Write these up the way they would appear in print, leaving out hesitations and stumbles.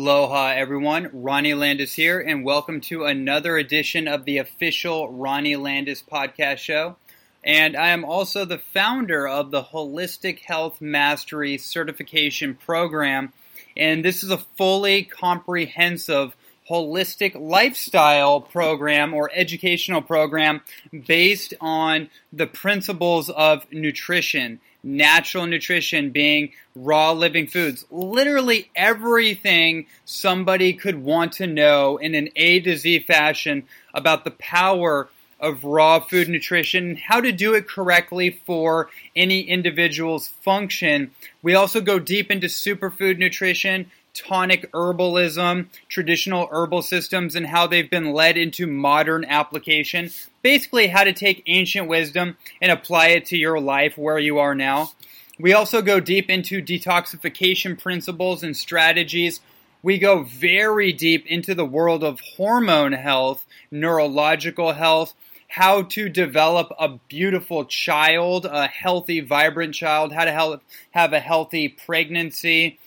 Aloha, everyone. Ronnie Landis here, and welcome to another edition of the official Ronnie Landis podcast show. And I am also the founder of the Holistic Health Mastery Certification Program, and this is a fully comprehensive holistic lifestyle program or educational program based on the principles of nutrition. Natural nutrition being raw living foods. Literally everything somebody could want to know in an A to Z fashion about the power of raw food nutrition, how to do it correctly for any individual's function. We also go deep into superfood nutrition, tonic herbalism, traditional herbal systems, and how they've been led into modern application. Basically, how to take ancient wisdom and apply it to your life where you are now. We also go deep into detoxification principles and strategies. We go very deep into the world of hormone health, neurological health, how to develop a beautiful child, a healthy, vibrant child, how to have a healthy pregnancy.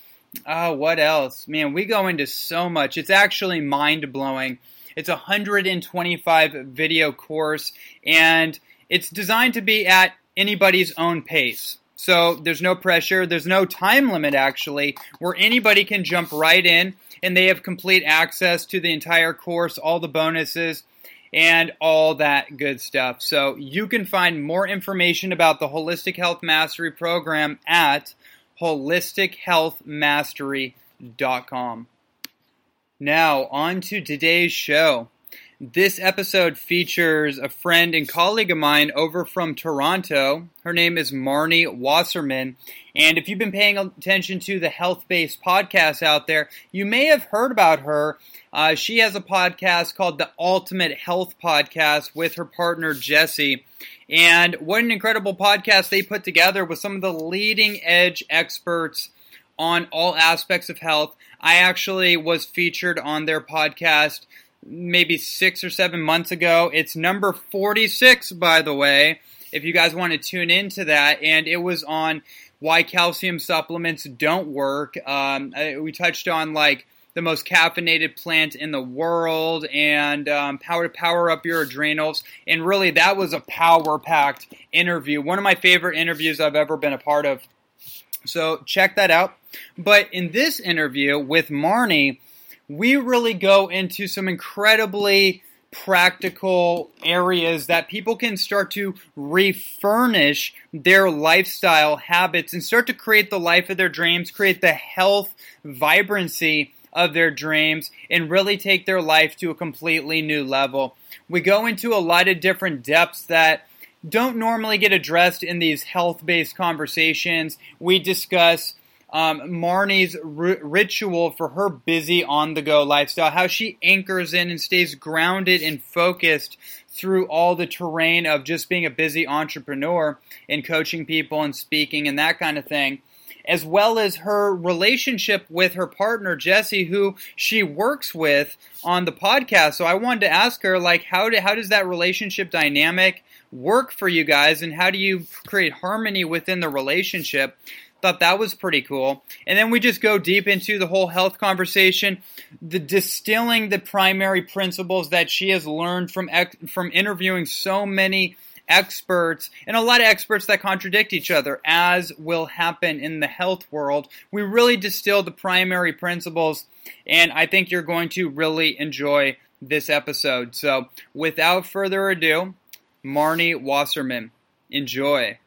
Oh, what else? Man, we go into so much. It's actually mind-blowing. It's a 125-video course, and it's designed to be at anybody's own pace. So there's no pressure. There's no time limit, actually, where anybody can jump right in, and they have complete access to the entire course, all the bonuses, and all that good stuff. So you can find more information about the Holistic Health Mastery Program at HolisticHealthMastery.com. Now, on to today's show. This episode features a friend and colleague of mine over from Toronto. Her name is Marni Wasserman. And if you've been paying attention to the health-based podcasts out there, you may have heard about her. She has a podcast called The Ultimate Health Podcast with her partner, Jesse. And what an incredible podcast they put together with some of the leading-edge experts on all aspects of health. I actually was featured on their podcast maybe 6 or 7 months ago. It's number 46, by the way, if you guys want to tune into that. And it was on why calcium supplements don't work. We touched on, like, the most caffeinated plant in the world, and how to power up your adrenals. And really, that was a power-packed interview. One of my favorite interviews I've ever been a part of. So check that out. But in this interview with Marni, we really go into some incredibly practical areas that people can start to refurnish their lifestyle habits and start to create the life of their dreams, create the health vibrancy of their dreams, and really take their life to a completely new level. We go into a lot of different depths that don't normally get addressed in these health-based conversations. We discuss Marni's ritual for her busy on-the-go lifestyle, how she anchors in and stays grounded and focused through all the terrain of just being a busy entrepreneur and coaching people and speaking and that kind of thing, as well as her relationship with her partner, Jesse, who she works with on the podcast. So I wanted to ask her, like, how does that relationship dynamic work for you guys, and how do you create harmony within the relationship? Thought that was pretty cool. And then we just go deep into the whole health conversation, the distilling the primary principles that she has learned from interviewing so many experts, and a lot of experts that contradict each other, as will happen in the health world. We really distill the primary principles, and I think you're going to really enjoy this episode. So without further ado, Marni Wasserman. Enjoy.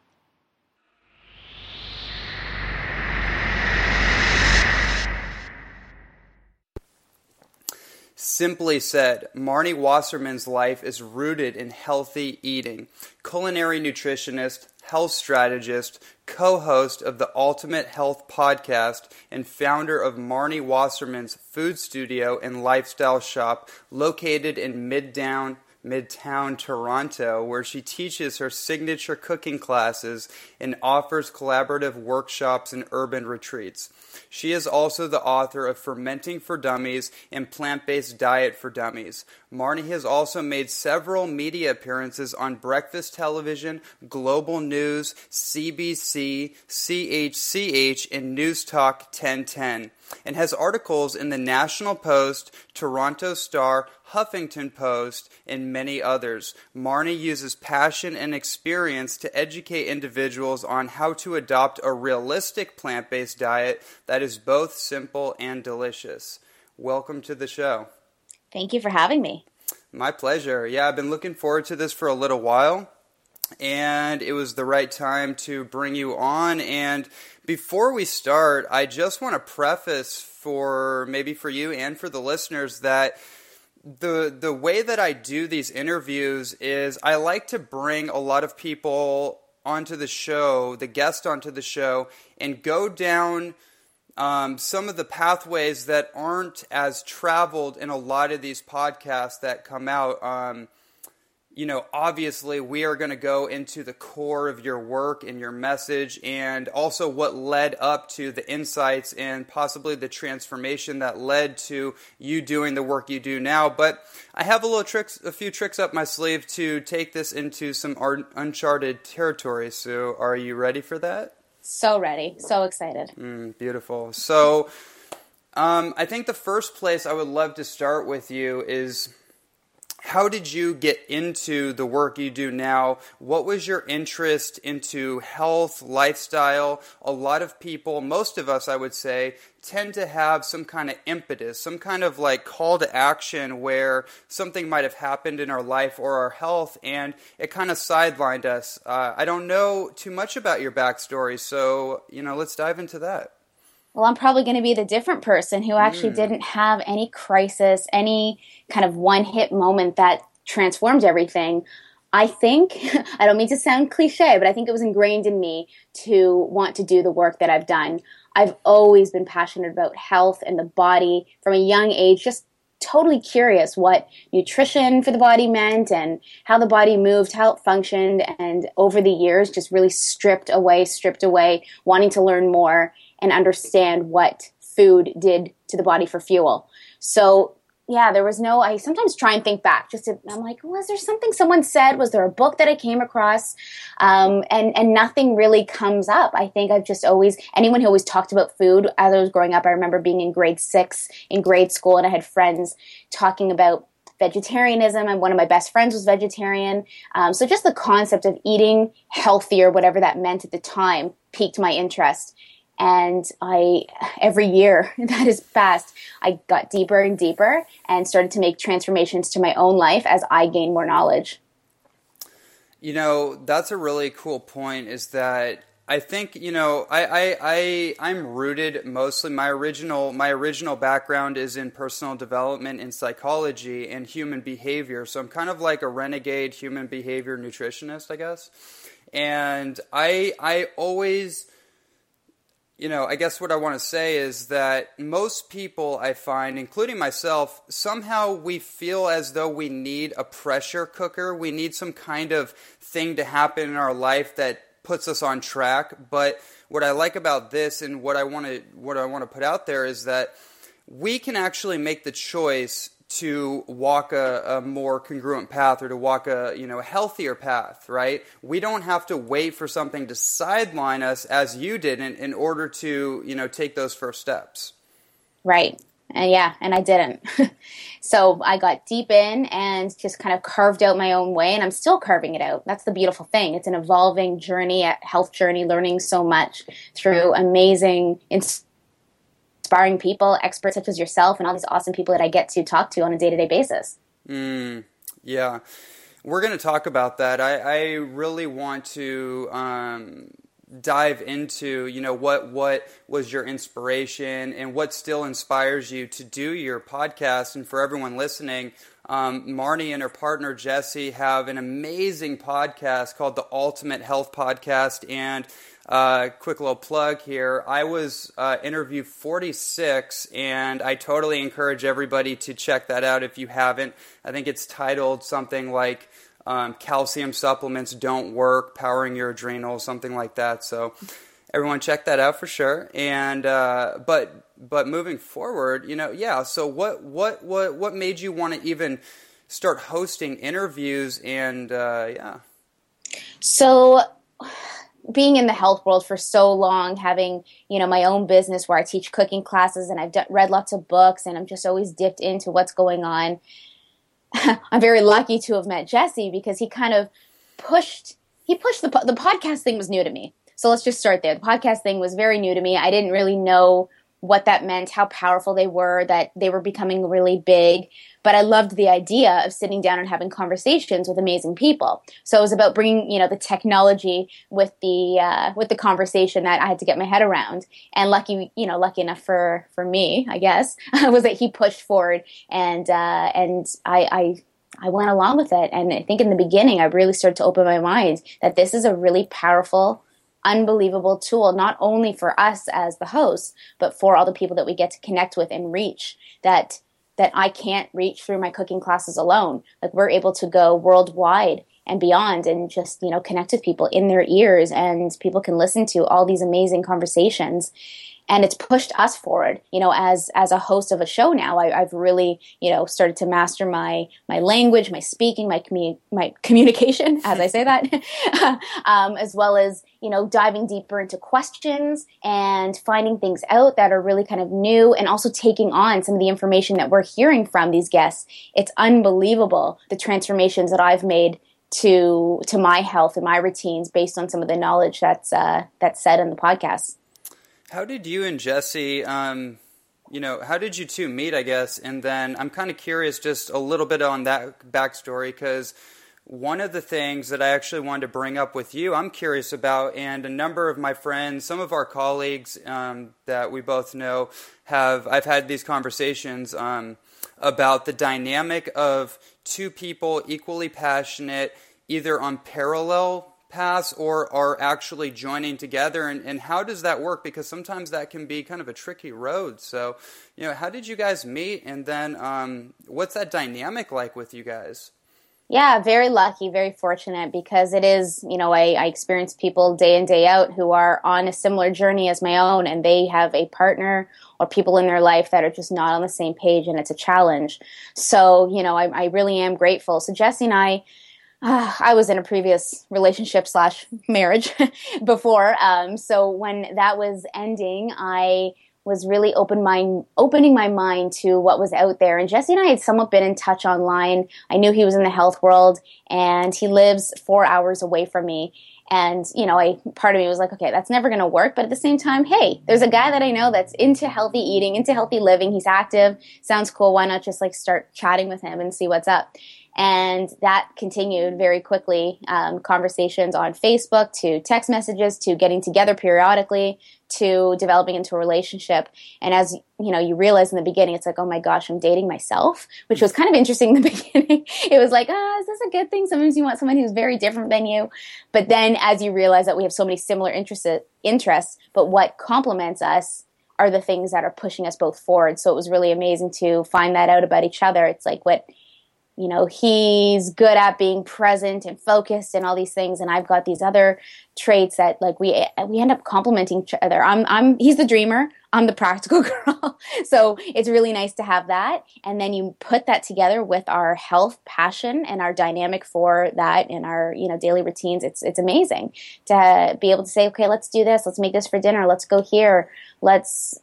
Simply said, Marni Wasserman's life is rooted in healthy eating. Culinary nutritionist, health strategist, co-host of the Ultimate Health Podcast, and founder of Marni Wasserman's Food Studio and Lifestyle Shop, located in Midtown Midtown Toronto, where she teaches her signature cooking classes and offers collaborative workshops and urban retreats. She is also the author of Fermenting for Dummies and Plant-Based Diet for Dummies. Marni has also made several media appearances on Breakfast Television, Global News, CBC, CHCH, and News Talk 1010, and has articles in the National Post, Toronto Star, Huffington Post, and many others. Marni uses passion and experience to educate individuals on how to adopt a realistic plant-based diet that is both simple and delicious. Welcome to the show. Thank you for having me. My pleasure. Yeah, I've been looking forward to this for a little while, and it was the right time to bring you on. And before we start, I just want to preface for maybe for you and for the listeners that the way that I do these interviews is I like to bring a lot of people onto the show, the guest onto the show, and go down some of the pathways that aren't as traveled in a lot of these podcasts that come out. You know, obviously we are going to go into the core of your work and your message, and also what led up to the insights and possibly the transformation that led to you doing the work you do now. But I have a few tricks up my sleeve to take this into some uncharted territory. So are you ready for that? So ready. So excited. Beautiful. So I think the first place I would love to start with you is, how did you get into the work you do now? What was your interest into health, lifestyle? A lot of people, most of us, I would say, tend to have some kind of impetus, some kind of like call to action where something might have happened in our life or our health, and it kind of sidelined us. I don't know too much about your backstory, so, you know, let's dive into that. Well, I'm probably going to be the different person who actually didn't have any crisis, any kind of one-hit moment that transformed everything. I think, I don't mean to sound cliche, but I think it was ingrained in me to want to do the work that I've done. I've always been passionate about health and the body from a young age, just totally curious what nutrition for the body meant and how the body moved, how it functioned, and over the years just really stripped away, wanting to learn more and understand what food did to the body for fuel. So yeah, there was no, I sometimes try and think back, I'm like, was there something someone said? Was there a book that I came across? And nothing really comes up. I think I've just always, anyone who always talked about food as I was growing up, I remember being in grade 6 in grade school, and I had friends talking about vegetarianism, and one of my best friends was vegetarian. So just the concept of eating healthier, whatever that meant at the time, piqued my interest. And every year that has passed, I got deeper and deeper and started to make transformations to my own life as I gained more knowledge. You know, that's a really cool point, is that I think, you know, I'm rooted mostly, my original background is in personal development and psychology and human behavior. So I'm kind of like a renegade human behavior nutritionist, I guess. And I always, you know, I guess what I want to say is that most people I find, including myself, somehow we feel as though we need a pressure cooker. We need some kind of thing to happen in our life that puts us on track. But what I like about this, and what I want to put out there, is that we can actually make the choice to walk a more congruent path, or to walk a healthier path, right? We don't have to wait for something to sideline us, as you did, in order to, you know, take those first steps. Right. And I didn't. So I got deep in and just kind of carved out my own way, and I'm still carving it out. That's the beautiful thing. It's an evolving journey, a health journey, learning so much through amazing inspiring people, experts such as yourself, and all these awesome people that I get to talk to on a day-to-day basis. Yeah. We're going to talk about that. I really want to dive into, you know, what was your inspiration and what still inspires you to do your podcast. And for everyone listening, Marni and her partner Jesse have an amazing podcast called The Ultimate Health Podcast. And quick little plug here, I was interview 46, and I totally encourage everybody to check that out if you haven't. I think it's titled something like calcium supplements don't work, powering your adrenals, something like that. So everyone check that out for sure. And but moving forward, you know, yeah, so what made you want to even start hosting interviews? And yeah, so being in the health world for so long, having, you know, my own business where I teach cooking classes, and I've read lots of books, and I'm just always dipped into what's going on. I'm very lucky to have met Jesse, because he kind of pushed the podcast thing was new to me. So let's just start there. The podcast thing was very new to me. I didn't really know what that meant, how powerful they were, that they were becoming really big. But I loved the idea of sitting down and having conversations with amazing people. So it was about bringing, you know, the technology with the conversation that I had to get my head around. And lucky enough for me, I guess, was that he pushed forward, and I went along with it. And I think in the beginning, I really started to open my mind that this is a really powerful, unbelievable tool, not only for us as the hosts, but for all the people that we get to connect with and reach that I can't reach through my cooking classes alone. Like, we're able to go worldwide and beyond and just, you know, connect with people in their ears, and people can listen to all these amazing conversations. And it's pushed us forward, you know, as a host of a show now. I've really, you know, started to master my language, my speaking, my communication, as I say that, as well as, you know, diving deeper into questions and finding things out that are really kind of new, and also taking on some of the information that we're hearing from these guests. It's unbelievable, the transformations that I've made to my health and my routines based on some of the knowledge that's said in the podcast. How did you and Jesse, you know, how did you two meet, I guess? And then I'm kind of curious just a little bit on that backstory, because one of the things that I actually wanted to bring up with you, I'm curious about, and a number of my friends, some of our colleagues that we both know, I've had these conversations about the dynamic of two people equally passionate, either on parallel paths or are actually joining together, and how does that work? Because sometimes that can be kind of a tricky road. So, you know, how did you guys meet? And then what's that dynamic like with you guys? Yeah, very lucky, very fortunate, because it is, you know, I experience people day in, day out who are on a similar journey as my own, and they have a partner or people in their life that are just not on the same page, and it's a challenge. So, you know, I really am grateful. So Jesse and I was in a previous relationship / marriage before. So when that was ending, I was really opening my mind to what was out there. And Jesse and I had somewhat been in touch online. I knew he was in the health world, and he lives 4 hours away from me. And, you know, part of me was like, okay, that's never going to work. But at the same time, hey, there's a guy that I know that's into healthy eating, into healthy living. He's active. Sounds cool. Why not just like start chatting with him and see what's up? And that continued very quickly, conversations on Facebook, to text messages, to getting together periodically, to developing into a relationship. And as you know, you realize in the beginning, it's like, oh my gosh, I'm dating myself, which was kind of interesting in the beginning. It was like, is this a good thing? Sometimes you want someone who's very different than you. But then as you realize that we have so many similar interests, but what complements us are the things that are pushing us both forward. So it was really amazing to find that out about each other. It's like, what, you know, he's good at being present and focused and all these things, and I've got these other traits that, like, we end up complementing each other. He's the dreamer, I'm the practical girl. So it's really nice to have that. And then you put that together with our health passion and our dynamic for that and our, you know, daily routines. It's amazing to be able to say, okay, let's do this. Let's make this for dinner. Let's go here. Let's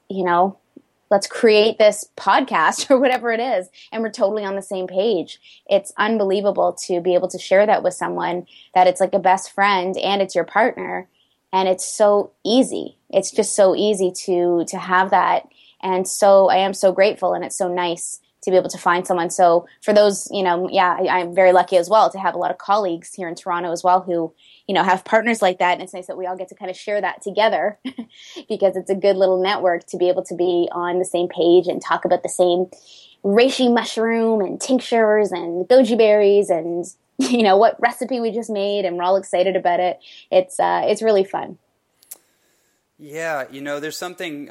create this podcast or whatever it is. And we're totally on the same page. It's unbelievable to be able to share that with someone, that it's like a best friend and it's your partner. And it's so easy. It's just so easy to have that. And so I am so grateful, and it's so nice to be able to find someone. So for those, I'm very lucky as well to have a lot of colleagues here in Toronto as well who, have partners like that. And it's nice that we all get to kind of share that together because it's a good little network to be able to be on the same page and talk about the same reishi mushroom and tinctures and goji berries and, what recipe we just made, and we're all excited about it. It's really fun. Yeah, there's something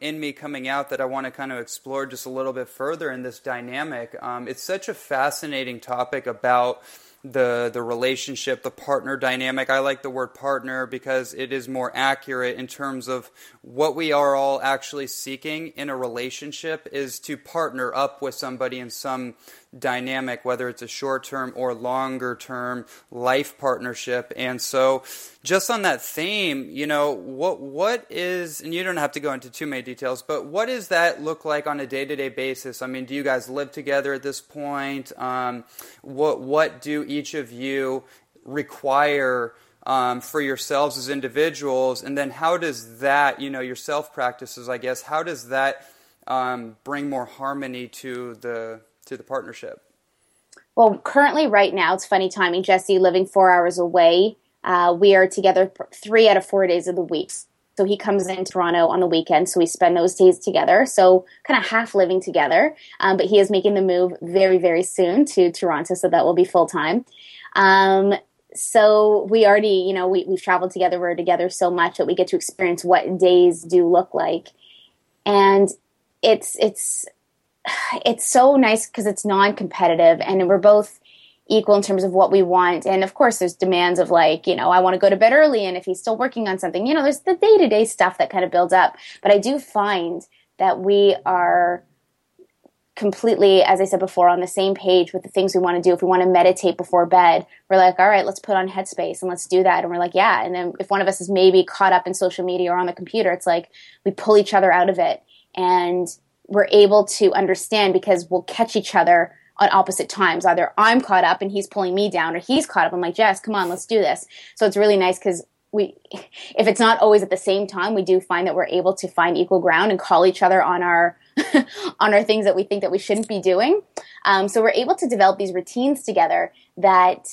in me coming out that I want to kind of explore just a little bit further in this dynamic. It's such a fascinating topic about the relationship, the partner dynamic. I like the word partner because it is more accurate in terms of what we are all actually seeking in a relationship is to partner up with somebody in some dynamic, whether it's a short-term or longer-term life partnership. And so just on that theme, what is, and you don't have to go into too many details, but what does that look like on a day-to-day basis? I mean, do you guys live together at this point? What do each of you require for yourselves as individuals? And then how does that, your self-practices, I guess, how does that bring more harmony to the partnership? Well, currently right now, it's funny timing, Jesse living 4 hours away. We are together 3 out of 4 days of the week. So he comes in Toronto on the weekend. So we spend those days together. So kind of half living together. But he is making the move very, very soon to Toronto. So that will be full time. So we already, we've traveled together. We're together so much that we get to experience what days do look like. And it's so nice because it's non-competitive and we're both equal in terms of what we want. And of course there's demands of I want to go to bed early. And if he's still working on something, there's the day-to-day stuff that kind of builds up. But I do find that we are completely, as I said before, on the same page with the things we want to do. If we want to meditate before bed, we're like, all right, let's put on Headspace and let's do that. And we're like, yeah. And then if one of us is maybe caught up in social media or on the computer, it's like we pull each other out of it. And we're able to understand because we'll catch each other on opposite times. Either I'm caught up and he's pulling me down, or he's caught up. I'm like, Jess, come on, let's do this. So it's really nice because if it's not always at the same time, we do find that we're able to find equal ground and call each other on our on our things that we think that we shouldn't be doing. So we're able to develop these routines together that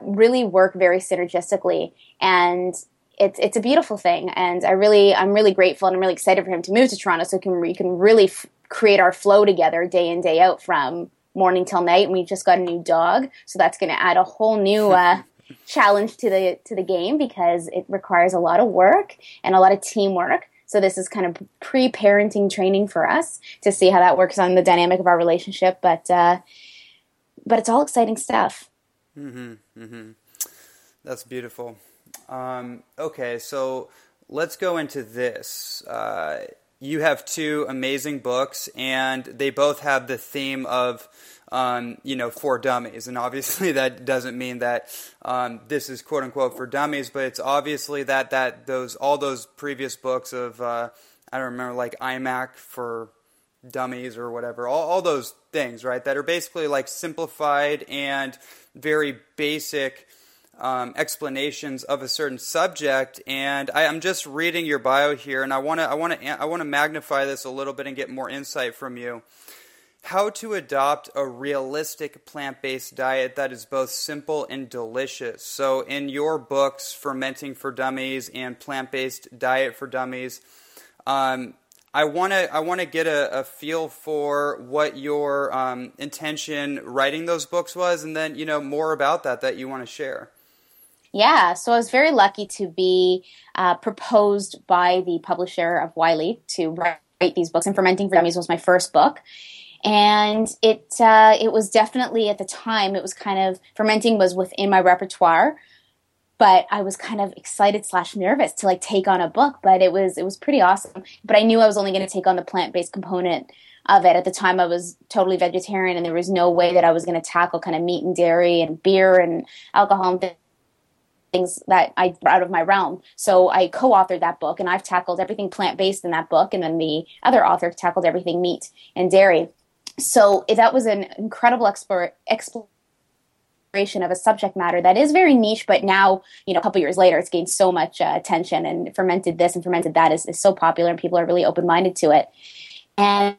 really work very synergistically, and it's a beautiful thing. And I'm really grateful, and I'm really excited for him to move to Toronto so we can really create our flow together day in, day out from morning till night. And we just got a new dog. So that's going to add a whole new challenge to the game because it requires a lot of work and a lot of teamwork. So this is kind of pre-parenting training for us to see how that works on the dynamic of our relationship. But it's all exciting stuff. Mm-hmm. Mm-hmm. That's beautiful. Okay, so let's go into this. You have two amazing books, and they both have the theme of, for dummies. And obviously that doesn't mean that this is quote unquote for dummies, but it's obviously that those previous books of, I don't remember, like iMac for Dummies or whatever, all those things, right, that are basically like simplified and very basic explanations of a certain subject. And I'm just reading your bio here, and I want to magnify this a little bit and get more insight from you. How to adopt a realistic plant-based diet that is both simple and delicious. So in your books, Fermenting for Dummies and Plant-Based Diet for Dummies, I want to get a feel for what your intention writing those books was, and then more about that you want to share. Yeah, so I was very lucky to be proposed by the publisher of Wiley to write these books, and Fermenting for Dummies was my first book. And it was definitely, at the time, it was kind of, fermenting was within my repertoire, but I was kind of excited / nervous to take on a book, but it was pretty awesome. But I knew I was only going to take on the plant-based component of it. At the time, I was totally vegetarian, and there was no way that I was going to tackle kind of meat and dairy and beer and alcohol and things that I out of my realm. So I co-authored that book, and I've tackled everything plant-based in that book, and then the other author tackled everything meat and dairy. So that was an incredible exploration of a subject matter that is very niche, but now, a couple years later, it's gained so much attention, and fermented this and fermented that is so popular, and people are really open-minded to it. And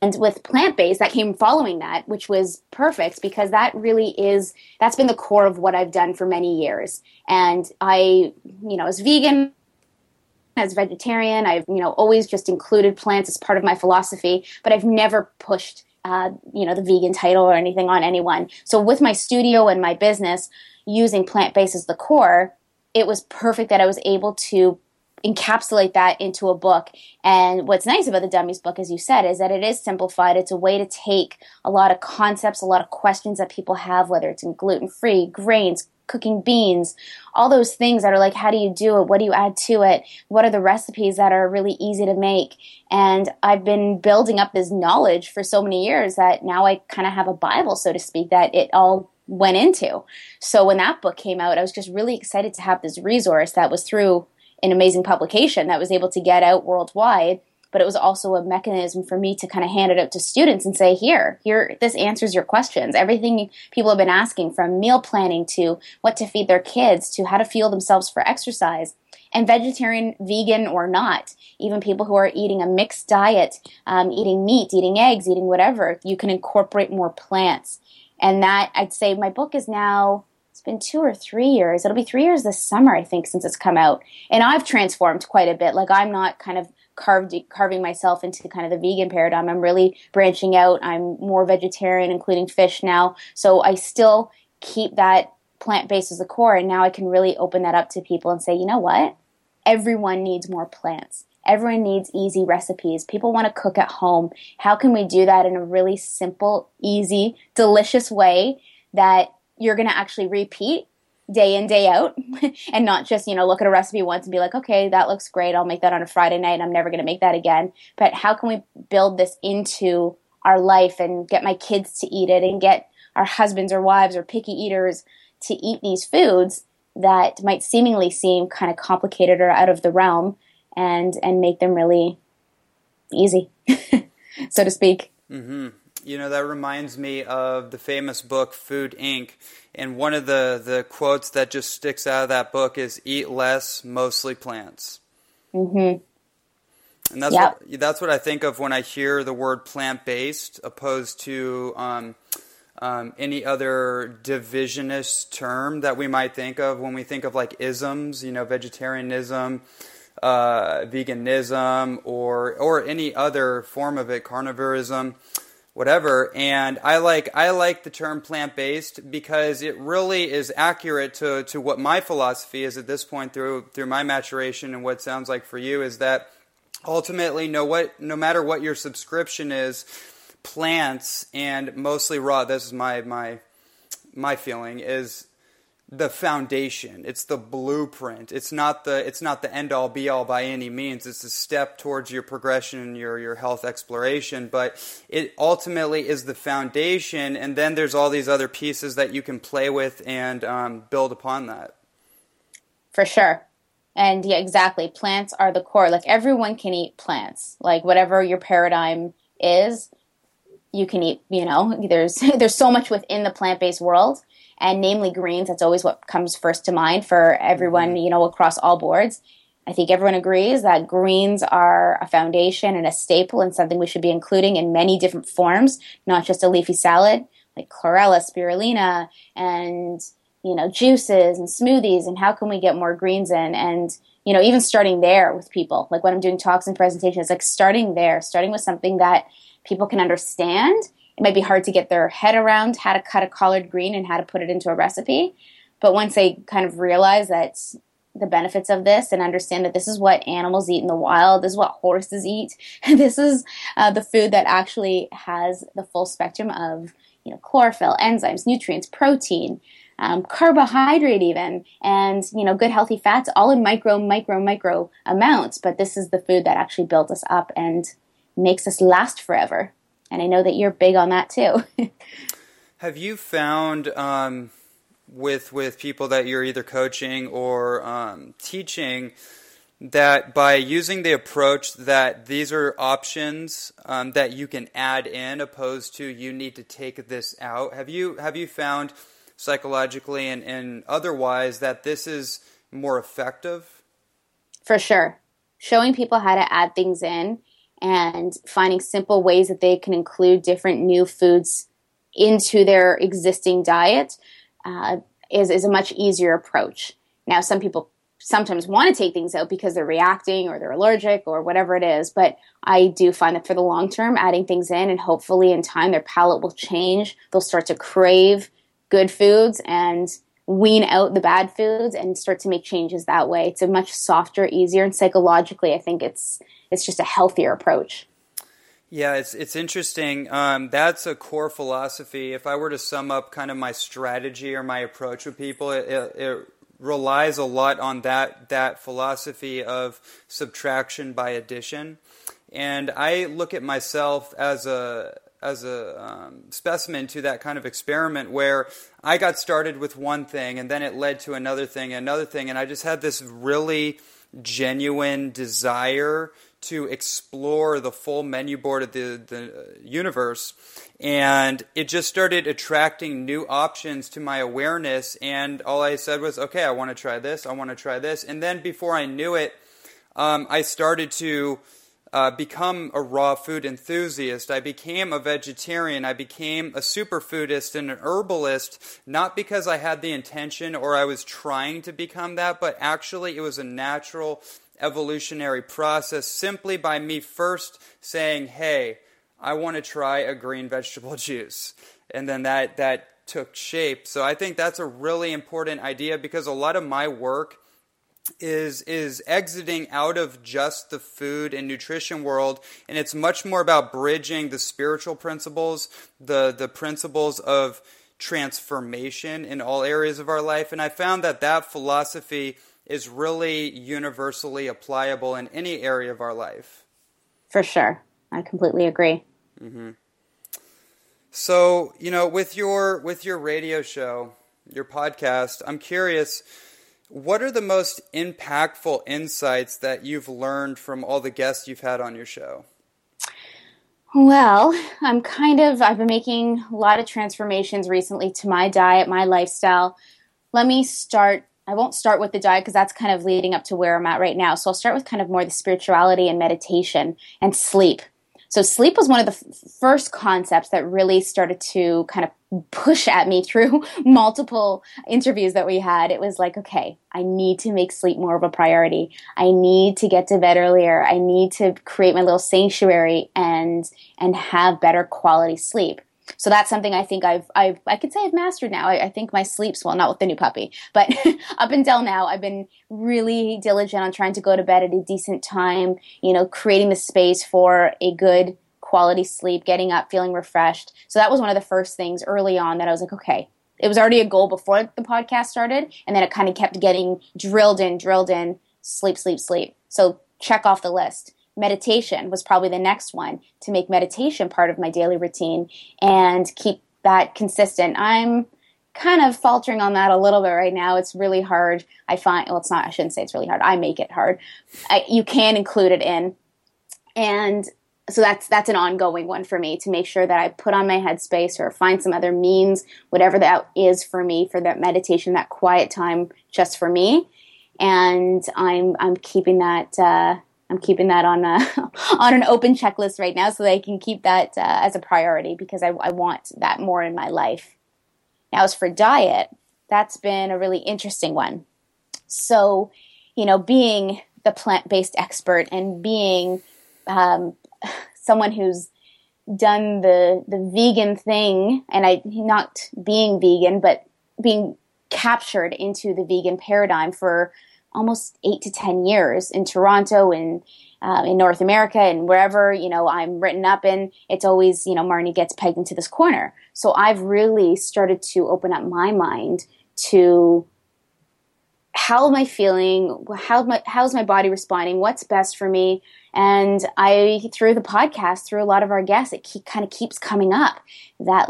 And with plant-based, that came following that, which was perfect because that really is, that's been the core of what I've done for many years. And I, you know, as vegan, as vegetarian, I've, you know, always just included plants as part of my philosophy, but I've never pushed, you know, the vegan title or anything on anyone. So with my studio and my business, using plant-based as the core, it was perfect that I was able to encapsulate that into a book. And what's nice about the Dummies book, as you said, is that it is simplified. It's a way to take a lot of concepts, a lot of questions that people have, whether it's in gluten-free, grains, cooking beans, all those things that are like, how do you do it? What do you add to it? What are the recipes that are really easy to make? And I've been building up this knowledge for so many years that now I kind of have a Bible, so to speak, that it all went into. So when that book came out, I was just really excited to have this resource that was through an amazing publication that was able to get out worldwide, but it was also a mechanism for me to kind of hand it out to students and say, here, this answers your questions. Everything people have been asking, from meal planning to what to feed their kids to how to fuel themselves for exercise. And vegetarian, vegan or not, even people who are eating a mixed diet, eating meat, eating eggs, eating whatever, you can incorporate more plants. And that, I'd say my book is now, it's been 2 or 3 years. It'll be 3 years this summer, I think, since it's come out. And I've transformed quite a bit. Like, I'm not kind of carving myself into kind of the vegan paradigm. I'm really branching out. I'm more vegetarian, including fish now. So I still keep that plant-based as the core. And now I can really open that up to people and say, you know what? Everyone needs more plants. Everyone needs easy recipes. People want to cook at home. How can we do that in a really simple, easy, delicious way that you're going to actually repeat day in, day out, and not just, you know, look at a recipe once and be like, okay, that looks great. I'll make that on a Friday night. I'm never going to make that again. But how can we build this into our life and get my kids to eat it and get our husbands or wives or picky eaters to eat these foods that might seemingly seem kind of complicated or out of the realm, and make them really easy, so to speak. Mm-hmm. You know, that reminds me of the famous book, Food, Inc., and one of the quotes that just sticks out of that book is, eat less, mostly plants. Mm-hmm. And that's, yep, that's what I think of when I hear the word plant-based, opposed to any other divisionist term that we might think of when we think of, like, isms, you know, vegetarianism, veganism, or any other form of it, carnivorism, whatever. And I like the term plant-based because it really is accurate to what my philosophy is at this point through my maturation, and what sounds like for you is that ultimately, no matter what your subscription is, plants, and mostly raw, this is my feeling, is the foundation. It's the blueprint. It's not the end all be all by any means. It's a step towards your progression and your health exploration, but it ultimately is the foundation, and then there's all these other pieces that you can play with and build upon that. For sure. And yeah, exactly. Plants are the core. Like, everyone can eat plants. Like, whatever your paradigm is, you can eat, you know, there's so much within the plant-based world. And namely greens, that's always what comes first to mind for everyone, you know, across all boards. I think everyone agrees that greens are a foundation and a staple and something we should be including in many different forms, not just a leafy salad, like chlorella, spirulina, and, you know, juices and smoothies, and how can we get more greens in? And, you know, even starting there with people, like when I'm doing talks and presentations, like starting there, starting with something that people can understand. It might be hard to get their head around how to cut a collard green and how to put it into a recipe. But once they kind of realize that the benefits of this and understand that this is what animals eat in the wild, this is what horses eat, this is the food that actually has the full spectrum of, you know, chlorophyll, enzymes, nutrients, protein, carbohydrate even, and, you know, good healthy fats, all in micro amounts. But this is the food that actually builds us up and makes us last forever. And I know that you're big on that too. Have you found with people that you're either coaching or teaching that by using the approach that these are options that you can add in, opposed to you need to take this out? Have you found psychologically and otherwise that this is more effective? For sure. Showing people how to add things in and finding simple ways that they can include different new foods into their existing diet is a much easier approach. Now, some people sometimes want to take things out because they're reacting or they're allergic or whatever it is, but I do find that for the long term, adding things in and hopefully in time their palate will change. They'll start to crave good foods and wean out the bad foods and start to make changes that way. It's a much softer, easier, and psychologically, I think it's just a healthier approach. Yeah, it's interesting. That's a core philosophy. If I were to sum up kind of my strategy or my approach with people, it relies a lot on that philosophy of subtraction by addition. And I look at myself as a specimen to that kind of experiment where I got started with one thing and then it led to another thing. And I just had this really genuine desire to explore the full menu board of the universe. And it just started attracting new options to my awareness. And all I said was, okay, I want to try this. And then before I knew it, I started to become a raw food enthusiast. I became a vegetarian. I became a superfoodist and an herbalist, not because I had the intention or I was trying to become that, but actually it was a natural evolutionary process simply by me first saying, hey, I want to try a green vegetable juice. And then that took shape. So I think that's a really important idea because a lot of my work is exiting out of just the food and nutrition world, and it's much more about bridging the spiritual principles, the principles of transformation in all areas of our life. And I found that philosophy is really universally applicable in any area of our life. For sure. I completely agree. Mm-hmm. So, with your radio show, your podcast, I'm curious, what are the most impactful insights that you've learned from all the guests you've had on your show? Well, I've been making a lot of transformations recently to my diet, my lifestyle. I won't start with the diet because that's kind of leading up to where I'm at right now. So I'll start with kind of more the spirituality and meditation and sleep. So sleep was one of the first concepts that really started to kind of push at me through multiple interviews that we had. It was like, okay, I need to make sleep more of a priority. I need to get to bed earlier. I need to create my little sanctuary and have better quality sleep. So that's something I think I could say I've mastered now. I think my sleep's, well, not with the new puppy, but up until now, I've been really diligent on trying to go to bed at a decent time, creating the space for a good quality sleep, getting up, feeling refreshed. So that was one of the first things early on that I was like, okay, it was already a goal before the podcast started. And then it kind of kept getting drilled in, sleep. So check off the list. Meditation was probably the next one, to make meditation part of my daily routine and keep that consistent. I'm kind of faltering on that a little bit right now. It's really hard. I shouldn't say it's really hard. I make it hard. You can include it in. And so that's an ongoing one for me, to make sure that I put on my Headspace or find some other means, whatever that is for me, for that meditation, that quiet time just for me. And I'm keeping that, on on an open checklist right now so that I can keep that as a priority, because I want that more in my life. Now, as for diet, that's been a really interesting one. So, being the plant-based expert and being someone who's done the vegan thing, and not being vegan, but being captured into the vegan paradigm for almost 8 to 10 years in Toronto and in North America and wherever, I'm written up in, it's always, Marni gets pegged into this corner. So I've really started to open up my mind to how am I feeling? How's my body responding? What's best for me? And through the podcast, through a lot of our guests, it kind of keeps coming up that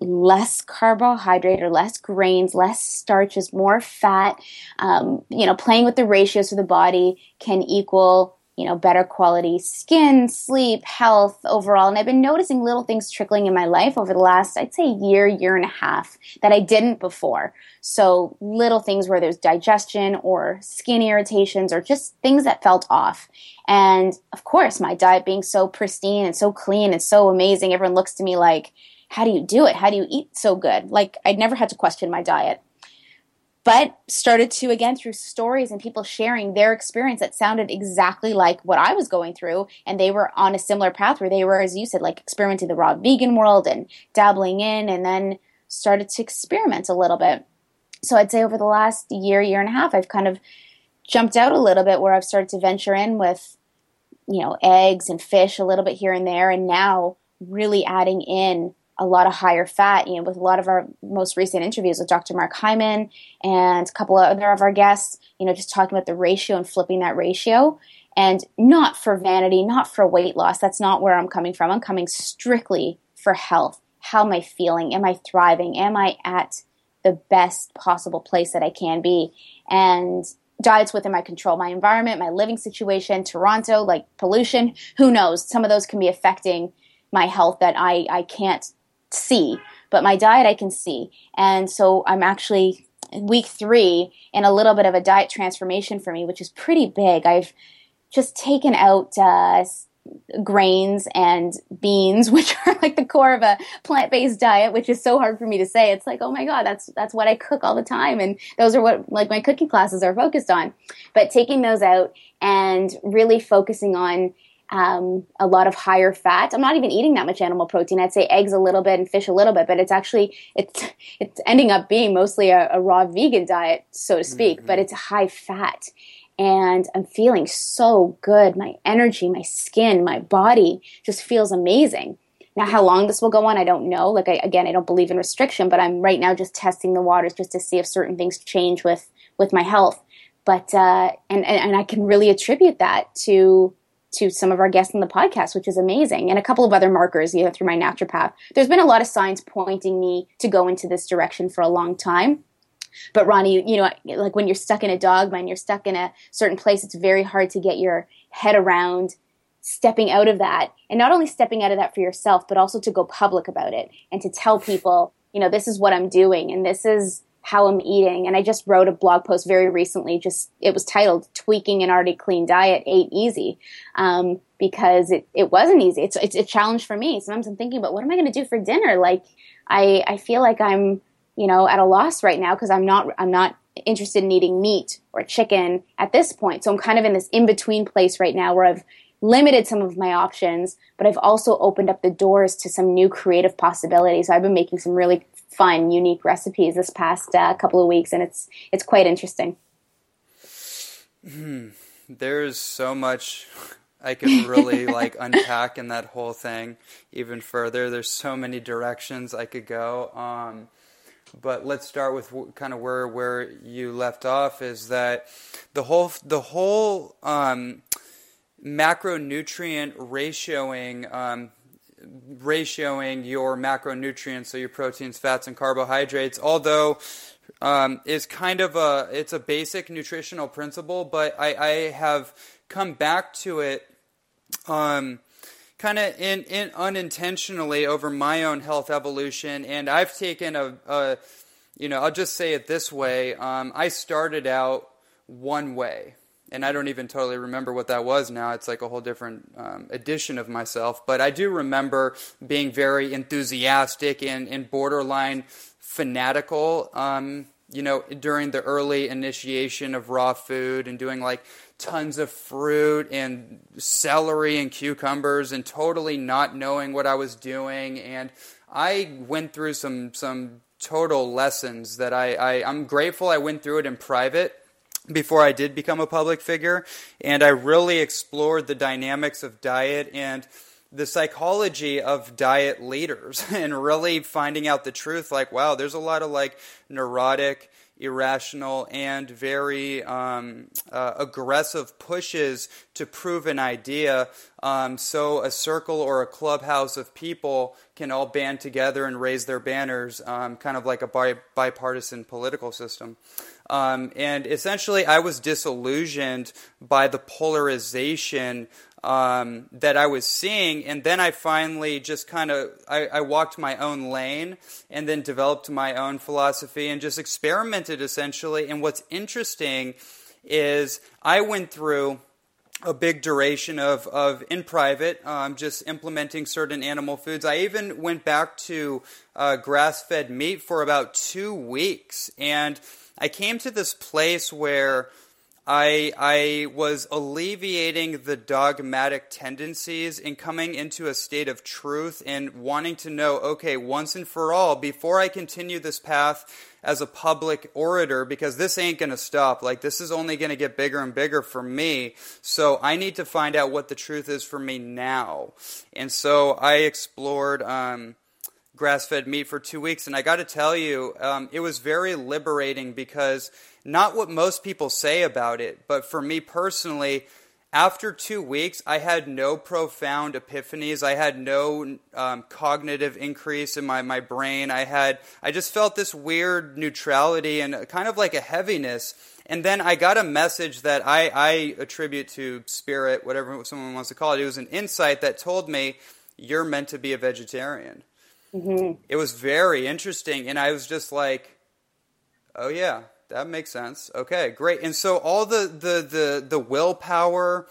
less carbohydrate or less grains, less starches, more fat, playing with the ratios of the body can equal better quality skin, sleep, health overall. And I've been noticing little things trickling in my life over the last, I'd say, year and a half that I didn't before. So little things where there's digestion or skin irritations or just things that felt off. And of course, my diet being so pristine and so clean and so amazing, everyone looks to me like, how do you do it? How do you eat so good? Like, I'd never had to question my diet. But started to, again, through stories and people sharing their experience that sounded exactly like what I was going through, and they were on a similar path where they were, as you said, like experimenting the raw vegan world and dabbling in, and then started to experiment a little bit. So I'd say over the last year and a half, I've kind of jumped out a little bit where I've started to venture in with, eggs and fish a little bit here and there, and now really adding in a lot of higher fat, with a lot of our most recent interviews with Dr. Mark Hyman and a couple of other of our guests, just talking about the ratio and flipping that ratio, and not for vanity, not for weight loss. That's not where I'm coming from. I'm coming strictly for health. How am I feeling? Am I thriving? Am I at the best possible place that I can be? And diets within my control, my environment, my living situation, Toronto, like pollution, who knows? Some of those can be affecting my health that I can't see, but my diet I can see. And so I'm actually week 3 in a little bit of a diet transformation for me, which is pretty big. I've just taken out grains and beans, which are like the core of a plant-based diet, which is so hard for me to say. It's like, oh my God, that's what I cook all the time. And those are what like my cooking classes are focused on. But taking those out and really focusing on a lot of higher fat. I'm not even eating that much animal protein. I'd say eggs a little bit and fish a little bit, but it's ending up being mostly a raw vegan diet, so to speak, mm-hmm. But it's high fat. And I'm feeling so good. My energy, my skin, my body just feels amazing. Now, how long this will go on, I don't know. Like, I don't believe in restriction, but I'm right now just testing the waters just to see if certain things change with my health. But, and I can really attribute that to some of our guests on the podcast, which is amazing, and a couple of other markers, through my naturopath. There's been a lot of signs pointing me to go into this direction for a long time. But Ronnie, like when you're stuck in a dogma and you're stuck in a certain place, it's very hard to get your head around stepping out of that, and not only stepping out of that for yourself, but also to go public about it and to tell people, this is what I'm doing and this is how I'm eating. And I just wrote a blog post very recently, it was titled Tweaking an Already Clean Diet Ain't Easy, because it wasn't easy. It's a challenge for me. Sometimes I'm thinking about what am I going to do for dinner? Like I feel like I'm, at a loss right now because I'm not interested in eating meat or chicken at this point. So I'm kind of in this in-between place right now where I've limited some of my options, but I've also opened up the doors to some new creative possibilities. So I've been making some really fun, unique recipes this past couple of weeks, and it's quite interesting. There's so much I can really unpack in that whole thing even further. There's so many directions I could go. But let's start with kind of where you left off, is that the whole macronutrient ratioing, ratioing your macronutrients, so your proteins, fats, and carbohydrates, although is kind of a basic nutritional principle, but I have come back to it kind of in unintentionally over my own health evolution, and I've taken a I'll just say it this way, I started out one way, and I don't even totally remember what that was now. It's like a whole different edition of myself. But I do remember being very enthusiastic and borderline fanatical, during the early initiation of raw food and doing like tons of fruit and celery and cucumbers and totally not knowing what I was doing. And I went through some total lessons that I'm grateful I went through it in private before I did become a public figure, and I really explored the dynamics of diet and the psychology of diet leaders, and really finding out the truth, like, wow, there's a lot of neurotic, irrational, and very aggressive pushes to prove an idea, so a circle or a clubhouse of people can all band together and raise their banners, kind of like a bipartisan political system. And essentially, I was disillusioned by the polarization that I was seeing. And then I finally just kind of, I walked my own lane and then developed my own philosophy and just experimented essentially. And what's interesting is I went through a big duration of in private, just implementing certain animal foods. I even went back to grass-fed meat for about 2 weeks. And I came to this place where I was alleviating the dogmatic tendencies and coming into a state of truth and wanting to know, okay, once and for all, before I continue this path as a public orator, because this ain't going to stop. Like, this is only going to get bigger and bigger for me. So I need to find out what the truth is for me now. And so I explored grass-fed meat for 2 weeks. And I got to tell you, it was very liberating because not what most people say about it, but for me personally, after 2 weeks, I had no profound epiphanies. I had no cognitive increase in my brain. I just felt this weird neutrality and kind of like a heaviness. And then I got a message that I attribute to spirit, whatever someone wants to call it. It was an insight that told me, you're meant to be a vegetarian. Mm-hmm. It was very interesting. And I was just like, oh yeah. That makes sense. Okay, great. And so all the willpower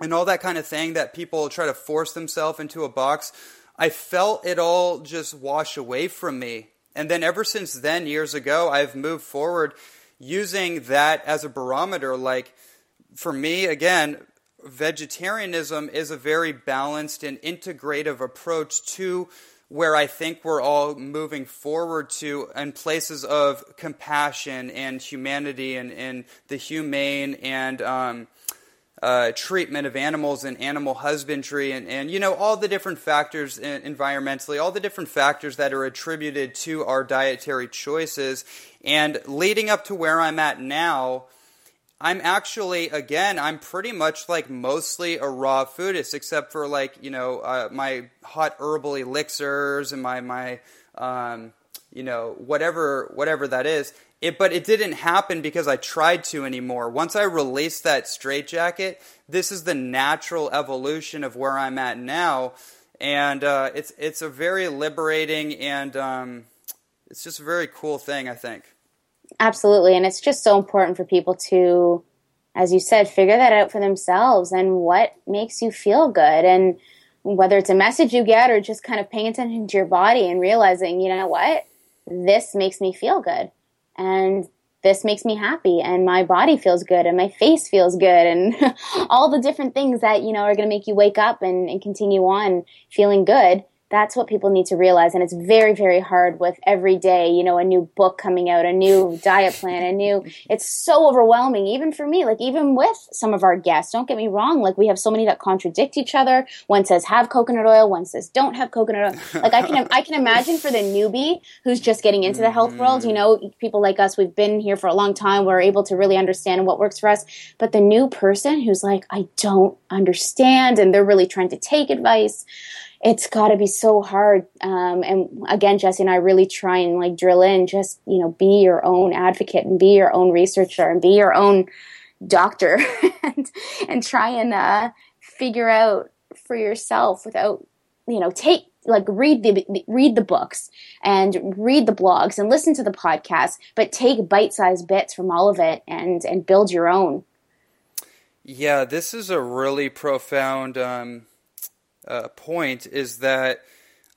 and all that kind of thing that people try to force themselves into a box, I felt it all just wash away from me. And then ever since then, years ago, I've moved forward using that as a barometer. Like for me, again, vegetarianism is a very balanced and integrative approach to where I think we're all moving forward to in places of compassion and humanity and the humane and treatment of animals and animal husbandry and you know, all the different factors environmentally, all the different factors that are attributed to our dietary choices. And leading up to where I'm at now, I'm actually, again, I'm pretty much like mostly a raw foodist, except for like, you know, my hot herbal elixirs and my you know, whatever that is. But it didn't happen because I tried to anymore. Once I released that straitjacket, this is the natural evolution of where I'm at now. And it's a very liberating and it's just a very cool thing, I think. Absolutely. And it's just so important for people to, as you said, figure that out for themselves and what makes you feel good. And whether it's a message you get or just kind of paying attention to your body and realizing, you know what, this makes me feel good and this makes me happy and my body feels good and my face feels good and all the different things that, you know, are going to make you wake up and continue on feeling good. That's what people need to realize, and it's very, very hard with every day, you know, a new book coming out, a new diet plan, it's so overwhelming, even for me, like even with some of our guests, don't get me wrong, like we have so many that contradict each other, one says have coconut oil, one says don't have coconut oil, like I can imagine for the newbie who's just getting into the health world, you know, people like us, we've been here for a long time, we're able to really understand what works for us, but the new person who's like, I don't understand, and they're really trying to take advice, it's got to be so hard. And again, Jesse and I really try and like drill in, just, you know, be your own advocate and be your own researcher and be your own doctor and try and figure out for yourself without, you know, read the books and read the blogs and listen to the podcasts, but take bite-sized bits from all of it and build your own. Yeah, this is a really profound point, is that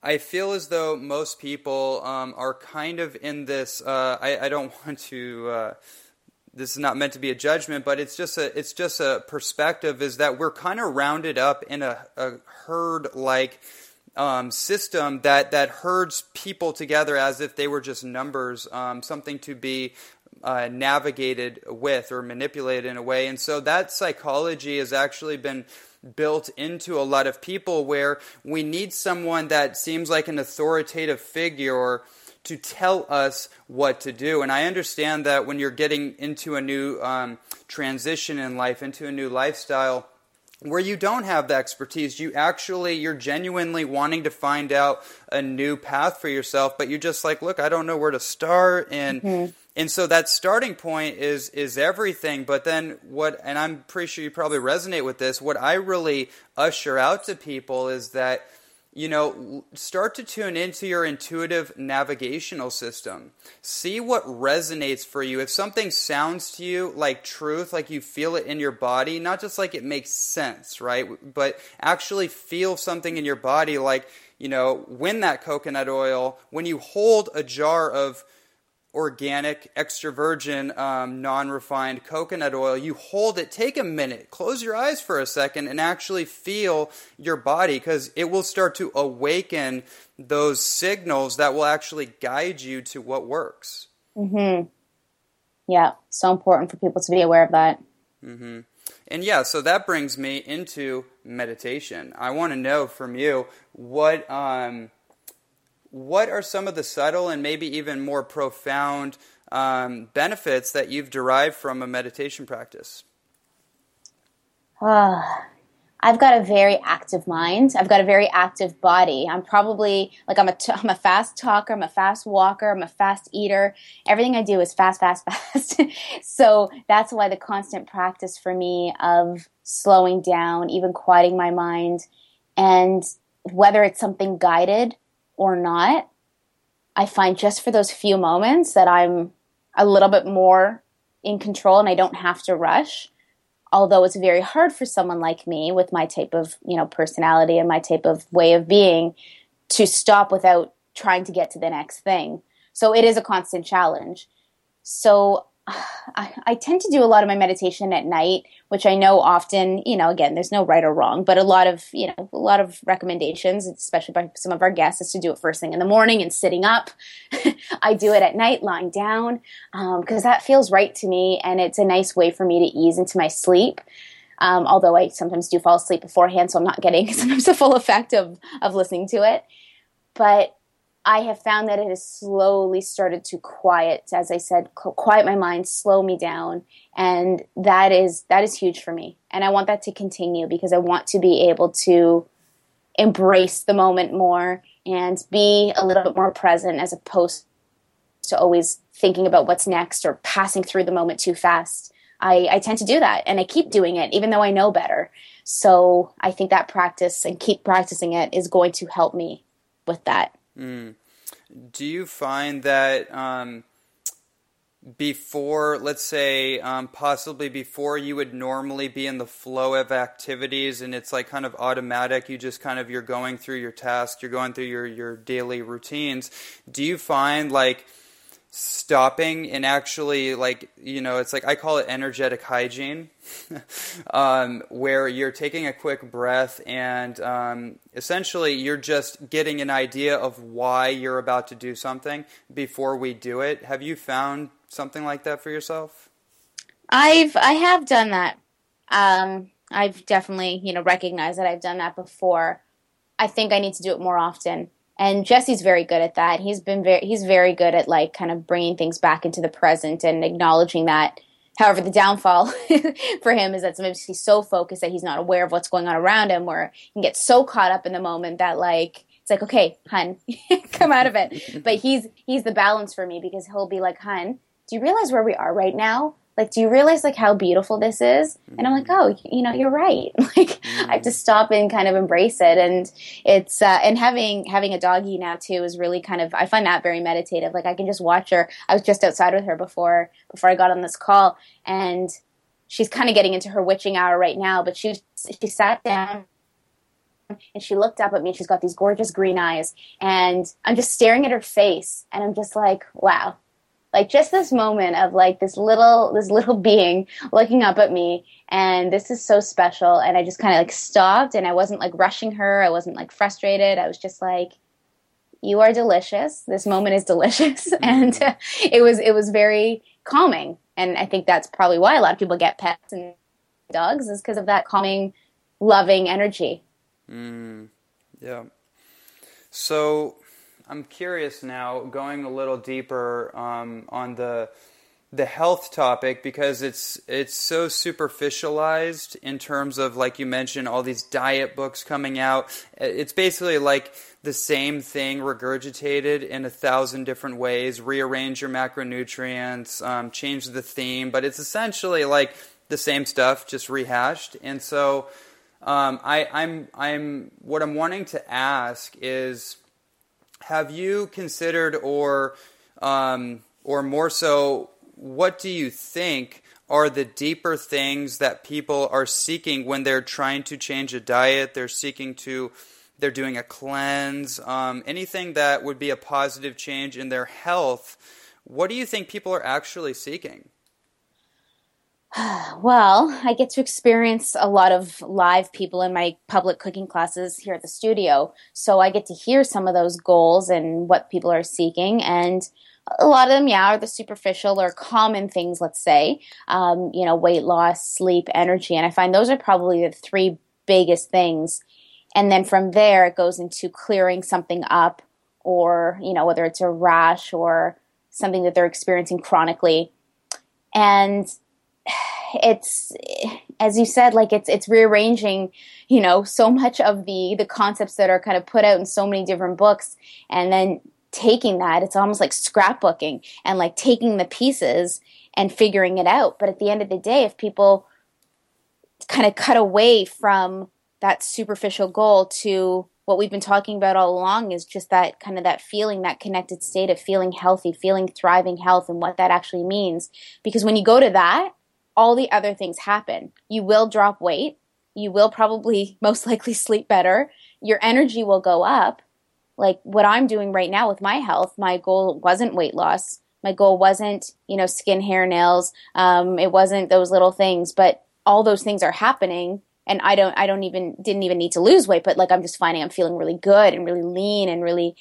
I feel as though most people are kind of in this, I don't want to, this is not meant to be a judgment, but it's just a perspective, is that we're kind of rounded up in a herd-like system that herds people together as if they were just numbers, something to be navigated with or manipulated in a way. And so that psychology has actually been built into a lot of people, where we need someone that seems like an authoritative figure to tell us what to do. And I understand that when you're getting into a new transition in life, into a new lifestyle, where you don't have the expertise, you're genuinely wanting to find out a new path for yourself, but you're just like, look, I don't know where to start, and And so that starting point is everything. But then what, and I'm pretty sure you probably resonate with this, what I really usher out to people is that, you know, start to tune into your intuitive navigational system. See what resonates for you. If something sounds to you like truth, like you feel it in your body, not just like it makes sense, right? But actually feel something in your body, like, you know, when that coconut oil, when you hold a jar of organic, extra virgin, non-refined coconut oil, you hold it, take a minute, close your eyes for a second, and actually feel your body, because it will start to awaken those signals that will actually guide you to what works. Mm-hmm. Yeah, so important for people to be aware of that. Mm-hmm. And yeah, so that brings me into meditation. I want to know from you what are some of the subtle and maybe even more profound benefits that you've derived from a meditation practice? I've got a very active mind. I've got a very active body. I'm probably, like, I'm a fast talker. I'm a fast walker. I'm a fast eater. Everything I do is fast, fast, fast. So that's why the constant practice for me of slowing down, even quieting my mind, and whether it's something guided or not, I find just for those few moments that I'm a little bit more in control and I don't have to rush. Although it's very hard for someone like me with my type of, you know, personality and my type of way of being to stop without trying to get to the next thing. So it is a constant challenge. So I tend to do a lot of my meditation at night, which I know often, you know, again, there's no right or wrong, but a lot of recommendations, especially by some of our guests, is to do it first thing in the morning and sitting up. I do it at night, lying down, because that feels right to me, and it's a nice way for me to ease into my sleep. Although I sometimes do fall asleep beforehand, so I'm not getting sometimes the full effect of listening to it. But I have found that it has slowly started to quiet, as I said, quiet my mind, slow me down. And that is huge for me. And I want that to continue because I want to be able to embrace the moment more and be a little bit more present as opposed to always thinking about what's next or passing through the moment too fast. I tend to do that, and I keep doing it even though I know better. So I think that practice and keep practicing it is going to help me with that. Mm. Do you find that before, let's say, possibly before you would normally be in the flow of activities and it's like kind of automatic, you just kind of, you're going through your tasks, you're going through your daily routines. Do you find like stopping and actually, like, you know, it's like I call it energetic hygiene, where you're taking a quick breath and essentially you're just getting an idea of why you're about to do something before we do it. Have you found something like that for yourself? I have done that. I've definitely, you know, recognized that I've done that before. I think I need to do it more often. And Jesse's very good at that. He's very good at, like, kind of bringing things back into the present and acknowledging that. However, the downfall for him is that sometimes he's so focused that he's not aware of what's going on around him, or he can get so caught up in the moment that, like, it's like, okay, hun, come out of it. But he's the balance for me, because he'll be like, hun, do you realize where we are right now? Like, do you realize, like, how beautiful this is? And I'm like, oh, you know, you're right. Like, I have to stop and kind of embrace it. And it's and having a doggie now too is really kind of, I find that very meditative. Like, I can just watch her. I was just outside with her before I got on this call, and she's kind of getting into her witching hour right now. But she sat down and she looked up at me, and she's got these gorgeous green eyes, and I'm just staring at her face, and I'm just like, wow. Like, just this moment of, like, this little being looking up at me, and this is so special. And I just kind of, like, stopped, and I wasn't, like, rushing her. I wasn't, like, frustrated. I was just like, you are delicious. This moment is delicious. And it was very calming. And I think that's probably why a lot of people get pets and dogs, is because of that calming, loving energy. Mm, yeah. So I'm curious now, going a little deeper on the the health topic because it's so superficialized in terms of, like you mentioned, all these diet books coming out. It's basically like the same thing regurgitated in 1,000 different ways. Rearrange your macronutrients, change the theme, but it's essentially like the same stuff just rehashed. And so, what I'm wanting to ask is, have you considered, or more so, what do you think are the deeper things that people are seeking when they're trying to change a diet, they're doing a cleanse, anything that would be a positive change in their health? What do you think people are actually seeking? Well, I get to experience a lot of live people in my public cooking classes here at the studio, so I get to hear some of those goals and what people are seeking, and a lot of them, are the superficial or common things, let's say, weight loss, sleep, energy. And I find those are probably the three biggest things. And then from there, it goes into clearing something up or, whether it's a rash or something that they're experiencing chronically. And it's, as you said, like it's rearranging, so much of the concepts that are kind of put out in so many different books, and then taking that, it's almost like scrapbooking and like taking the pieces and figuring it out. But at the end of the day, if people kind of cut away from that superficial goal to what we've been talking about all along, is just that kind of that feeling, that connected state of feeling healthy, feeling thriving health, and what that actually means. Because when you go to that, all the other things happen. You will drop weight. You will probably most likely sleep better. Your energy will go up. Like what I'm doing right now with my health, my goal wasn't weight loss. My goal wasn't, skin, hair, nails. It wasn't those little things, but all those things are happening. And I didn't even need to lose weight, but like I'm just finding I'm feeling really good and really lean and really,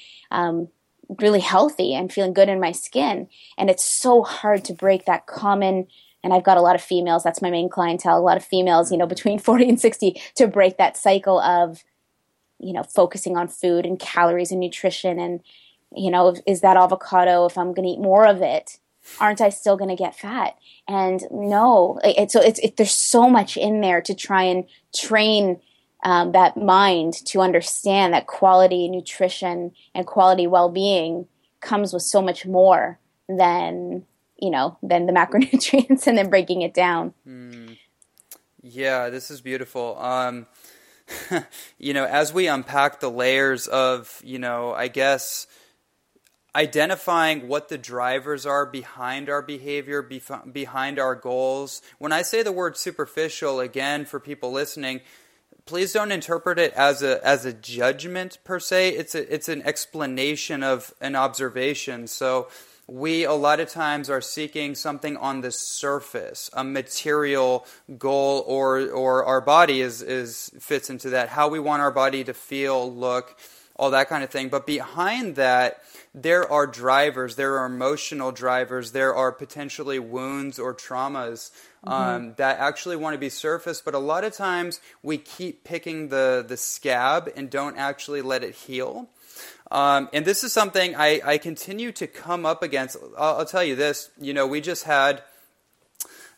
really healthy and feeling good in my skin. And it's so hard to break that common. And I've got a lot of females. That's my main clientele. A lot of females, between 40 and 60, to break that cycle of, focusing on food and calories and nutrition and, is that avocado, if I'm going to eat more of it, aren't I still going to get fat? And no, there's so much in there to try and train that mind to understand that quality nutrition and quality well-being comes with so much more than the macronutrients and then breaking it down. Yeah, this is beautiful. As we unpack the layers of, I guess, identifying what the drivers are behind our behavior, behind our goals. When I say the word superficial, again, for people listening, please don't interpret it as a judgment per se. It's an explanation of an observation. So we, a lot of times, are seeking something on the surface, a material goal, or our body fits into that, how we want our body to feel, look, all that kind of thing. But behind that, there are drivers, there are emotional drivers, there are potentially wounds or traumas that actually want to be surfaced. But a lot of times, we keep picking the scab and don't actually let it heal. And this is something I continue to come up against. I'll tell you this, we just had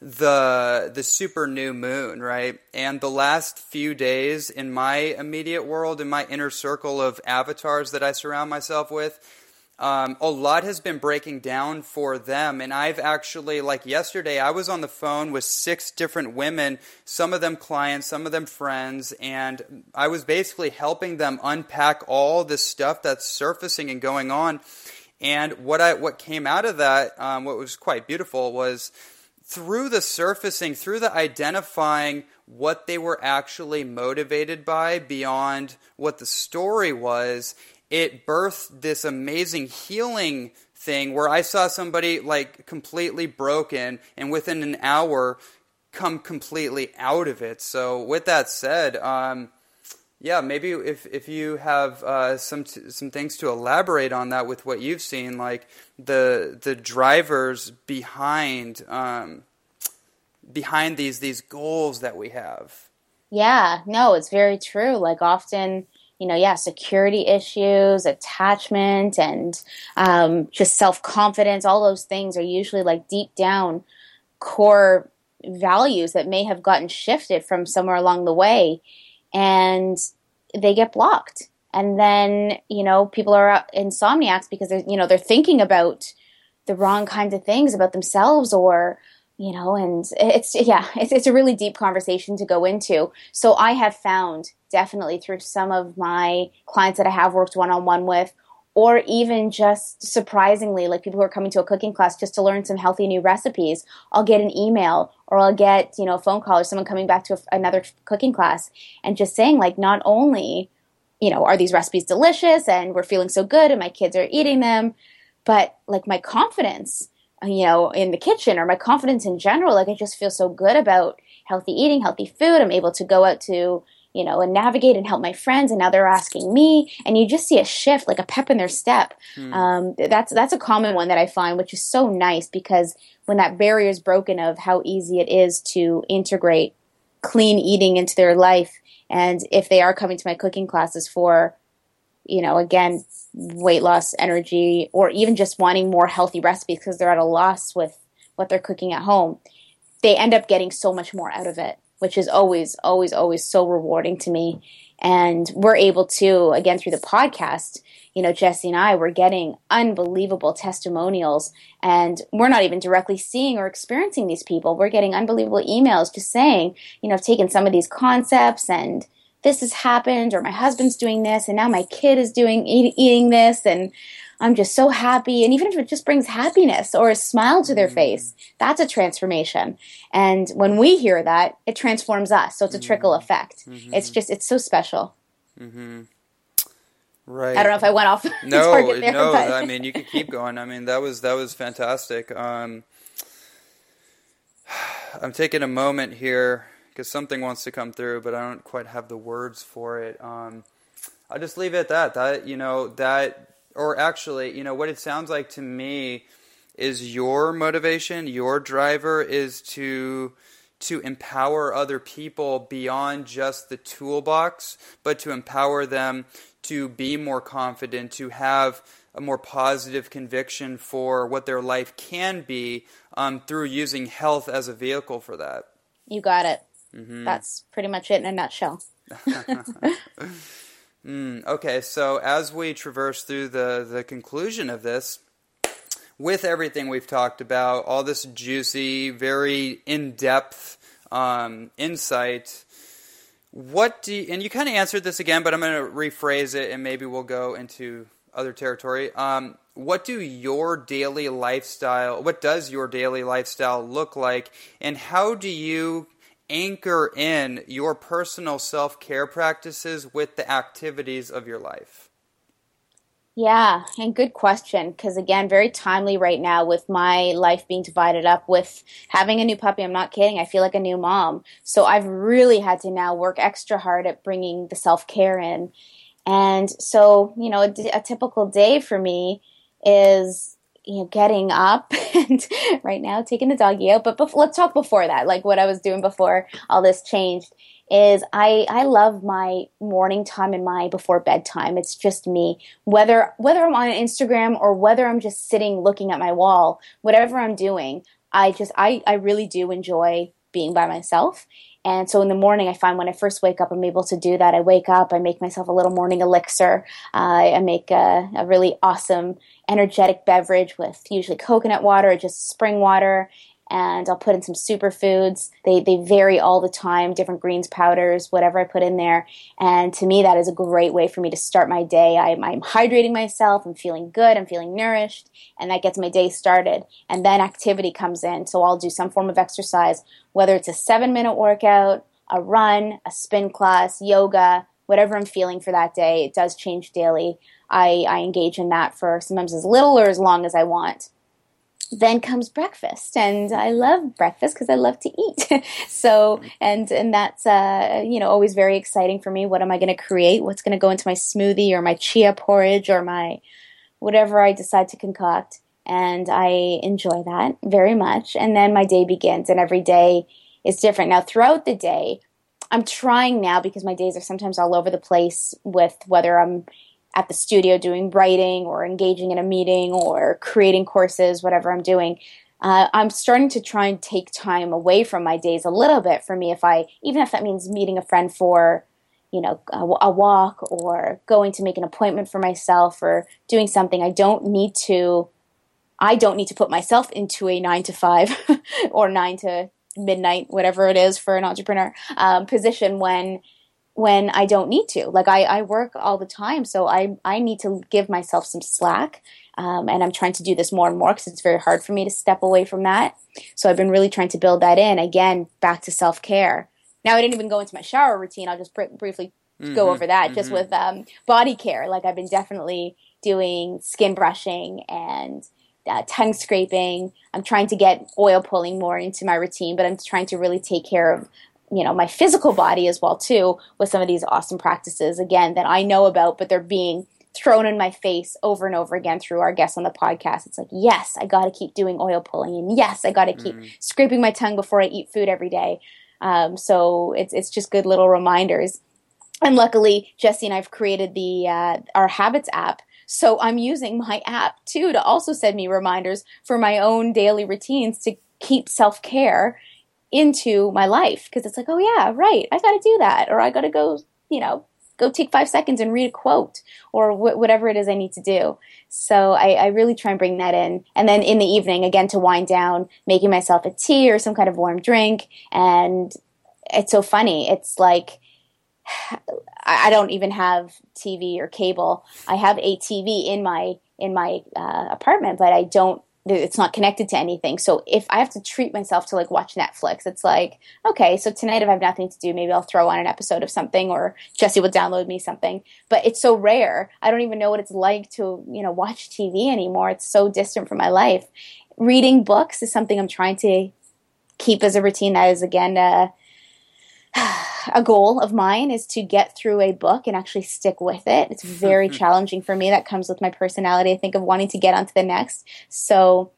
the super new moon, right? And the last few days in my immediate world, in my inner circle of avatars that I surround myself with, a lot has been breaking down for them. And I've actually, like yesterday, I was on the phone with 6 different women, some of them clients, some of them friends, and I was basically helping them unpack all the stuff that's surfacing and going on. And what came out of that, what was quite beautiful, was through the surfacing, through the identifying what they were actually motivated by beyond what the story was, it birthed this amazing healing thing where I saw somebody like completely broken and within an hour come completely out of it. So with that said, maybe if you have some things to elaborate on that with what you've seen, like the drivers behind these goals that we have. Yeah, no, it's very true. Like often security issues, attachment, and just self-confidence. All those things are usually like deep down core values that may have gotten shifted from somewhere along the way, and they get blocked. And then, people are insomniacs because they're thinking about the wrong kinds of things about themselves, or and it's a really deep conversation to go into. So I have found definitely through some of my clients that I have worked one-on-one with, or even just surprisingly, like people who are coming to a cooking class just to learn some healthy new recipes, I'll get an email or I'll get, a phone call or someone coming back to another cooking class and just saying like, not only, are these recipes delicious and we're feeling so good and my kids are eating them, but like my confidence in the kitchen, or my confidence in general, like I just feel so good about healthy eating, healthy food. I'm able to go out to, and navigate and help my friends, and now they're asking me, and you just see a shift, like a pep in their step. That's a common one that I find, which is so nice, because when that barrier is broken of how easy it is to integrate clean eating into their life, and if they are coming to my cooking classes for, again, weight loss, energy, or even just wanting more healthy recipes because they're at a loss with what they're cooking at home, they end up getting so much more out of it, which is always, always, always so rewarding to me. And we're able to, again, through the podcast, Jesse and I, we're getting unbelievable testimonials, and we're not even directly seeing or experiencing these people. We're getting unbelievable emails just saying, I've taken some of these concepts and this has happened, or my husband's doing this, and now my kid is eating this, and I'm just so happy. And even if it just brings happiness or a smile to their face, that's a transformation. And when we hear that, it transforms us. So it's a trickle effect. It's so special. Right. I don't know if I went off target there. No, but I mean, you can keep going. I mean, that was fantastic. I'm taking a moment here, because something wants to come through, but I don't quite have the words for it. I'll just leave it at that. What it sounds like to me is your motivation, your driver is to empower other people beyond just the toolbox, but to empower them to be more confident, to have a more positive conviction for what their life can be, through using health as a vehicle for that. You got it. That's pretty much it in a nutshell. Okay, so as we traverse through the conclusion of this, with everything we've talked about, all this juicy, very in-depth insight, and you kind of answered this again, but I'm going to rephrase it, and maybe we'll go into other territory. What does your daily lifestyle look like, and how do you anchor in your personal self-care practices with the activities of your life? Yeah, and good question, because again, very timely right now with my life being divided up with having a new puppy. I'm not kidding. I feel like a new mom. So I've really had to now work extra hard at bringing the self-care in. And so, a typical day for me is, getting up and right now taking the doggy out. But let's talk before that, like what I was doing before all this changed is I love my morning time and my before bedtime. It's just me, whether I'm on Instagram or whether I'm just sitting looking at my wall, whatever I'm doing, I really do enjoy being by myself. And so in the morning, I find when I first wake up, I'm able to do that. I wake up, I make myself a little morning elixir. I make a really awesome energetic beverage with usually coconut water or just spring water. And I'll put in some superfoods. They vary all the time, different greens, powders, whatever I put in there. And to me, that is a great way for me to start my day. I'm hydrating myself. I'm feeling good. I'm feeling nourished. And that gets my day started. And then activity comes in. So I'll do some form of exercise, whether it's a 7-minute workout, a run, a spin class, yoga, whatever I'm feeling for that day. It does change daily. I engage in that for sometimes as little or as long as I want. Then comes breakfast, and I love breakfast because I love to eat. So, and that's, always very exciting for me. What am I going to create? What's going to go into my smoothie or my chia porridge or my whatever I decide to concoct? And I enjoy that very much. And then my day begins, and every day is different. Now, throughout the day, I'm trying now, because my days are sometimes all over the place with whether I'm at the studio doing writing or engaging in a meeting or creating courses, whatever I'm doing. I'm starting to try and take time away from my days a little bit for me, even if that means meeting a friend for, you know, a walk, or going to make an appointment for myself, or doing something. I don't need to put myself into a 9 to 5 or 9 to midnight, whatever it is for an entrepreneur position when I don't need to. Like I work all the time, so I need to give myself some slack. And I'm trying to do this more and more because it's very hard for me to step away from that. So I've been really trying to build that in. Again, back to self-care. Now I didn't even go into my shower routine. I'll just briefly go over that just with body care. Like I've been definitely doing skin brushing and tongue scraping. I'm trying to get oil pulling more into my routine, but I'm trying to really take care of, you know, my physical body as well too, with some of these awesome practices, again, that I know about, but they're being thrown in my face over and over again through our guests on the podcast. It's like, yes, I got to keep doing oil pulling, and yes, I got to keep scraping my tongue before I eat food every day. So it's just good little reminders. And luckily, Jesse and I have created the our Habits app. So I'm using my app, too, to also send me reminders for my own daily routines to keep self-care into my life. Because it's like, oh, yeah, right, I got to do that. Or I got to go take 5 seconds and read a quote, or whatever it is I need to do. So I really try and bring that in. And then in the evening, again, to wind down, making myself a tea or some kind of warm drink. And it's so funny. It's like, I don't even have TV or cable. I have a TV in my apartment, but I don't. It's not connected to anything. So if I have to treat myself to like watch Netflix, it's like, okay, so tonight if I have nothing to do, maybe I'll throw on an episode of something, or Jesse will download me something. But it's so rare. I don't even know what it's like to, you know, watch TV anymore. It's so distant from my life. Reading books is something I'm trying to keep as a routine. That is, again, a goal of mine, is to get through a book and actually stick with it. It's very challenging for me. That comes with my personality, I think, of wanting to get onto the next. So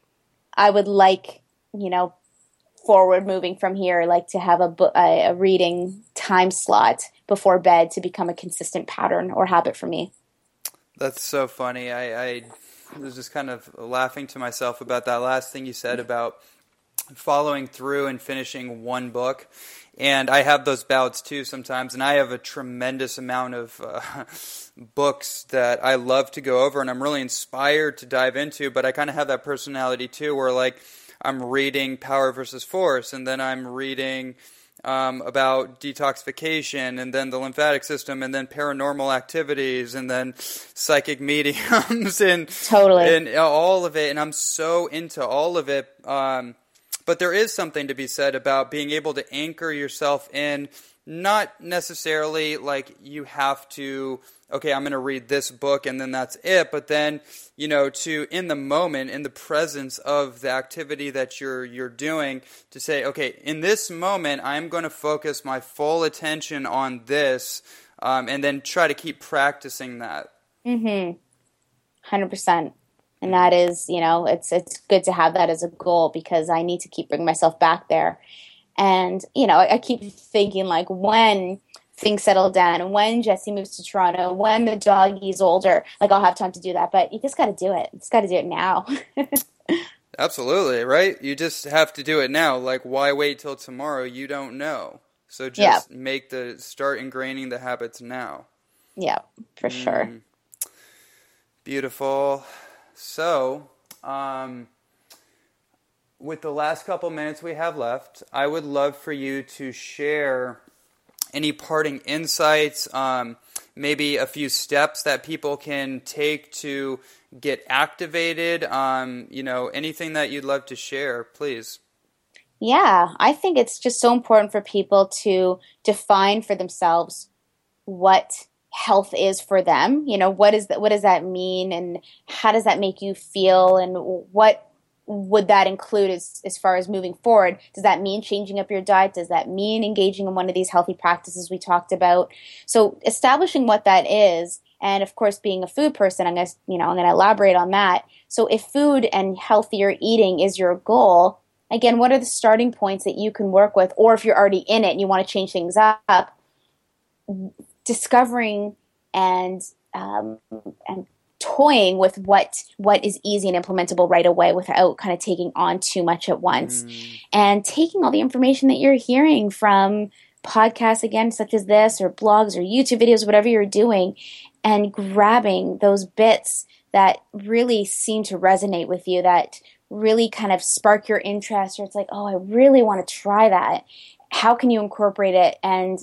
I would like, you know, forward moving from here, like to have a reading time slot before bed to become a consistent pattern or habit for me. That's so funny. I was just kind of laughing to myself about that last thing you said about following through and finishing one book. And I have those bouts too sometimes, and I have a tremendous amount of books that I love to go over, and I'm really inspired to dive into, but I kind of have that personality too, where like I'm reading Power versus Force, and then I'm reading about detoxification, and then the lymphatic system, and then paranormal activities, and then psychic mediums, and totally, and all of it, and I'm so into all of it. But there is something to be said about being able to anchor yourself in, not necessarily like you have to, okay, I'm going to read this book and then that's it. But then, you know, to in the moment, in the presence of the activity that you're doing, to say, okay, in this moment, I'm going to focus my full attention on this, and then try to keep practicing that. 100%. And that is, you know, it's good to have that as a goal, because I need to keep bringing myself back there. And, you know, I keep thinking, like, when things settle down and when Jesse moves to Toronto, when the doggie's older, like, I'll have time to do that. But you just got to do it. It's got to do it now. Absolutely. Right. You just have to do it now. Like, why wait till tomorrow? You don't know. So just start ingraining the habits now. Yeah, for sure. Beautiful. So, with the last couple minutes we have left, I would love for you to share any parting insights, maybe a few steps that people can take to get activated, you know, anything that you'd love to share, please. Yeah, I think it's just so important for people to define for themselves what health is for them. You know, what does that mean, and how does that make you feel, and what would that include as far as moving forward? Does that mean changing up your diet? Does that mean engaging in one of these healthy practices we talked about? So establishing what that is, and of course, being a food person, I'm going to elaborate on that. So if food and healthier eating is your goal, again, what are the starting points that you can work with? Or if you're already in it and you want to change things up, discovering and toying with what is easy and implementable right away without kind of taking on too much at once. And taking all the information that you're hearing from podcasts, again, such as this, or blogs or YouTube videos, whatever you're doing, and grabbing those bits that really seem to resonate with you, that really kind of spark your interest, or it's like, oh, I really want to try that. How can you incorporate it, and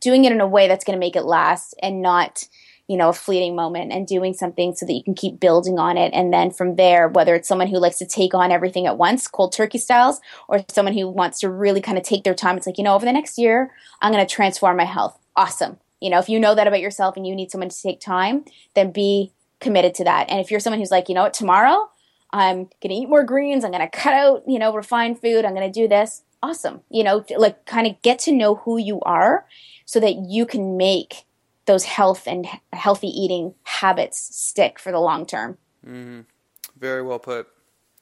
doing it in a way that's going to make it last and not, you know, a fleeting moment, and doing something so that you can keep building on it. And then from there, whether it's someone who likes to take on everything at once, cold turkey styles, or someone who wants to really kind of take their time, it's like, you know, over the next year, I'm going to transform my health. Awesome. You know, if you know that about yourself and you need someone to take time, then be committed to that. And if you're someone who's like, you know what, tomorrow I'm going to eat more greens, I'm going to cut out, you know, refined food, I'm going to do this. Awesome. You know, like kind of get to know who you are so that you can make those health and healthy eating habits stick for the long term. Very well put.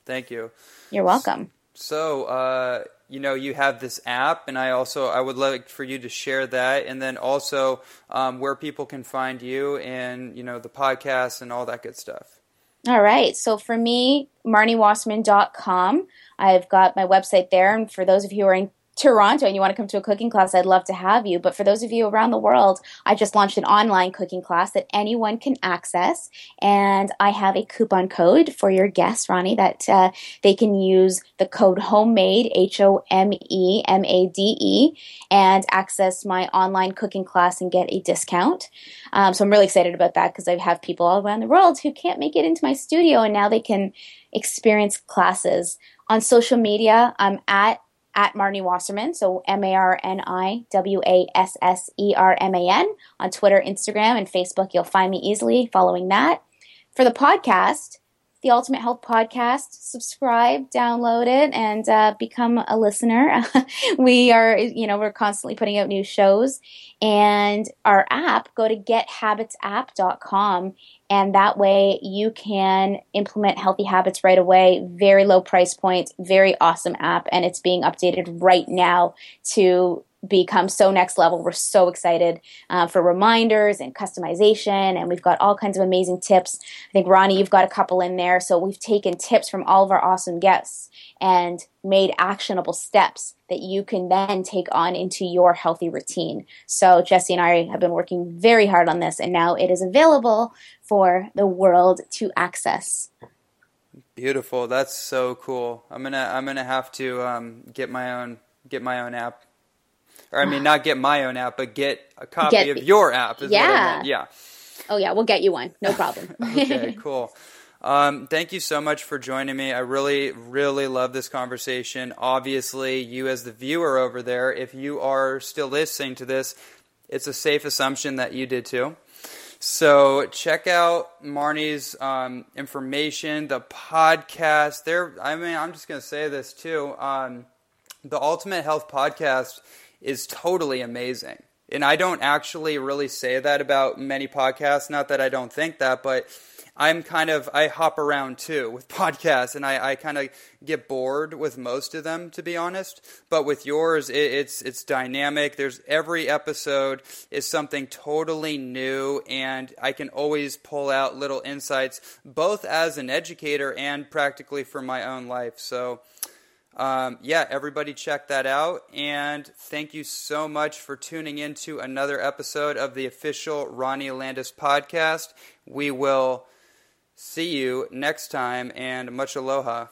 Thank you. You're welcome. So, you know, you have this app, and I would like for you to share that, and then also where people can find you and, you know, the podcast and all that good stuff. All right. So for me, MarniWasserman.com. I've got my website there. And for those of you who are in Toronto and you want to come to a cooking class, I'd love to have you. But for those of you around the world, I just launched an online cooking class that anyone can access, and I have a coupon code for your guests, Ronnie, that they can use the code HOMEMADE, HOMEMADE, and access my online cooking class and get a discount. So I'm really excited about that, because I have people all around the world who can't make it into my studio, and now they can experience classes. On social media, I'm at Marni Wasserman, so MarniWasserman on Twitter, Instagram, and Facebook. You'll find me easily following that. For the podcast, The Ultimate Health Podcast, subscribe, download it, and become a listener. We're constantly putting out new shows. And our app, go to gethabitsapp.com, and that way you can implement healthy habits right away. Very low price point, very awesome app, and it's being updated right now to become so next level. We're so excited for reminders and customization, and we've got all kinds of amazing tips. I think, Ronnie, you've got a couple in there. So we've taken tips from all of our awesome guests and made actionable steps that you can then take on into your healthy routine. So Jesse and I have been working very hard on this, and now it is available for the world to access. Beautiful. That's so cool. I'm gonna have to get my own app. Or I mean, not get my own app, but get a copy of your app. Yeah. Oh, yeah. We'll get you one. No problem. Okay, cool. Thank you so much for joining me. I really, really love this conversation. Obviously, you as the viewer over there, if you are still listening to this, it's a safe assumption that you did too. So check out Marni's information, the podcast. I'm just going to say this too. The Ultimate Health Podcast is totally amazing. And I don't actually really say that about many podcasts. Not that I don't think that, but I hop around too with podcasts, and I kind of get bored with most of them, to be honest. But with yours, it's dynamic. There's every episode is something totally new, and I can always pull out little insights, both as an educator and practically for my own life. So everybody check that out, and thank you so much for tuning in to another episode of the official Ronnie Landis podcast. We will see you next time, and much aloha.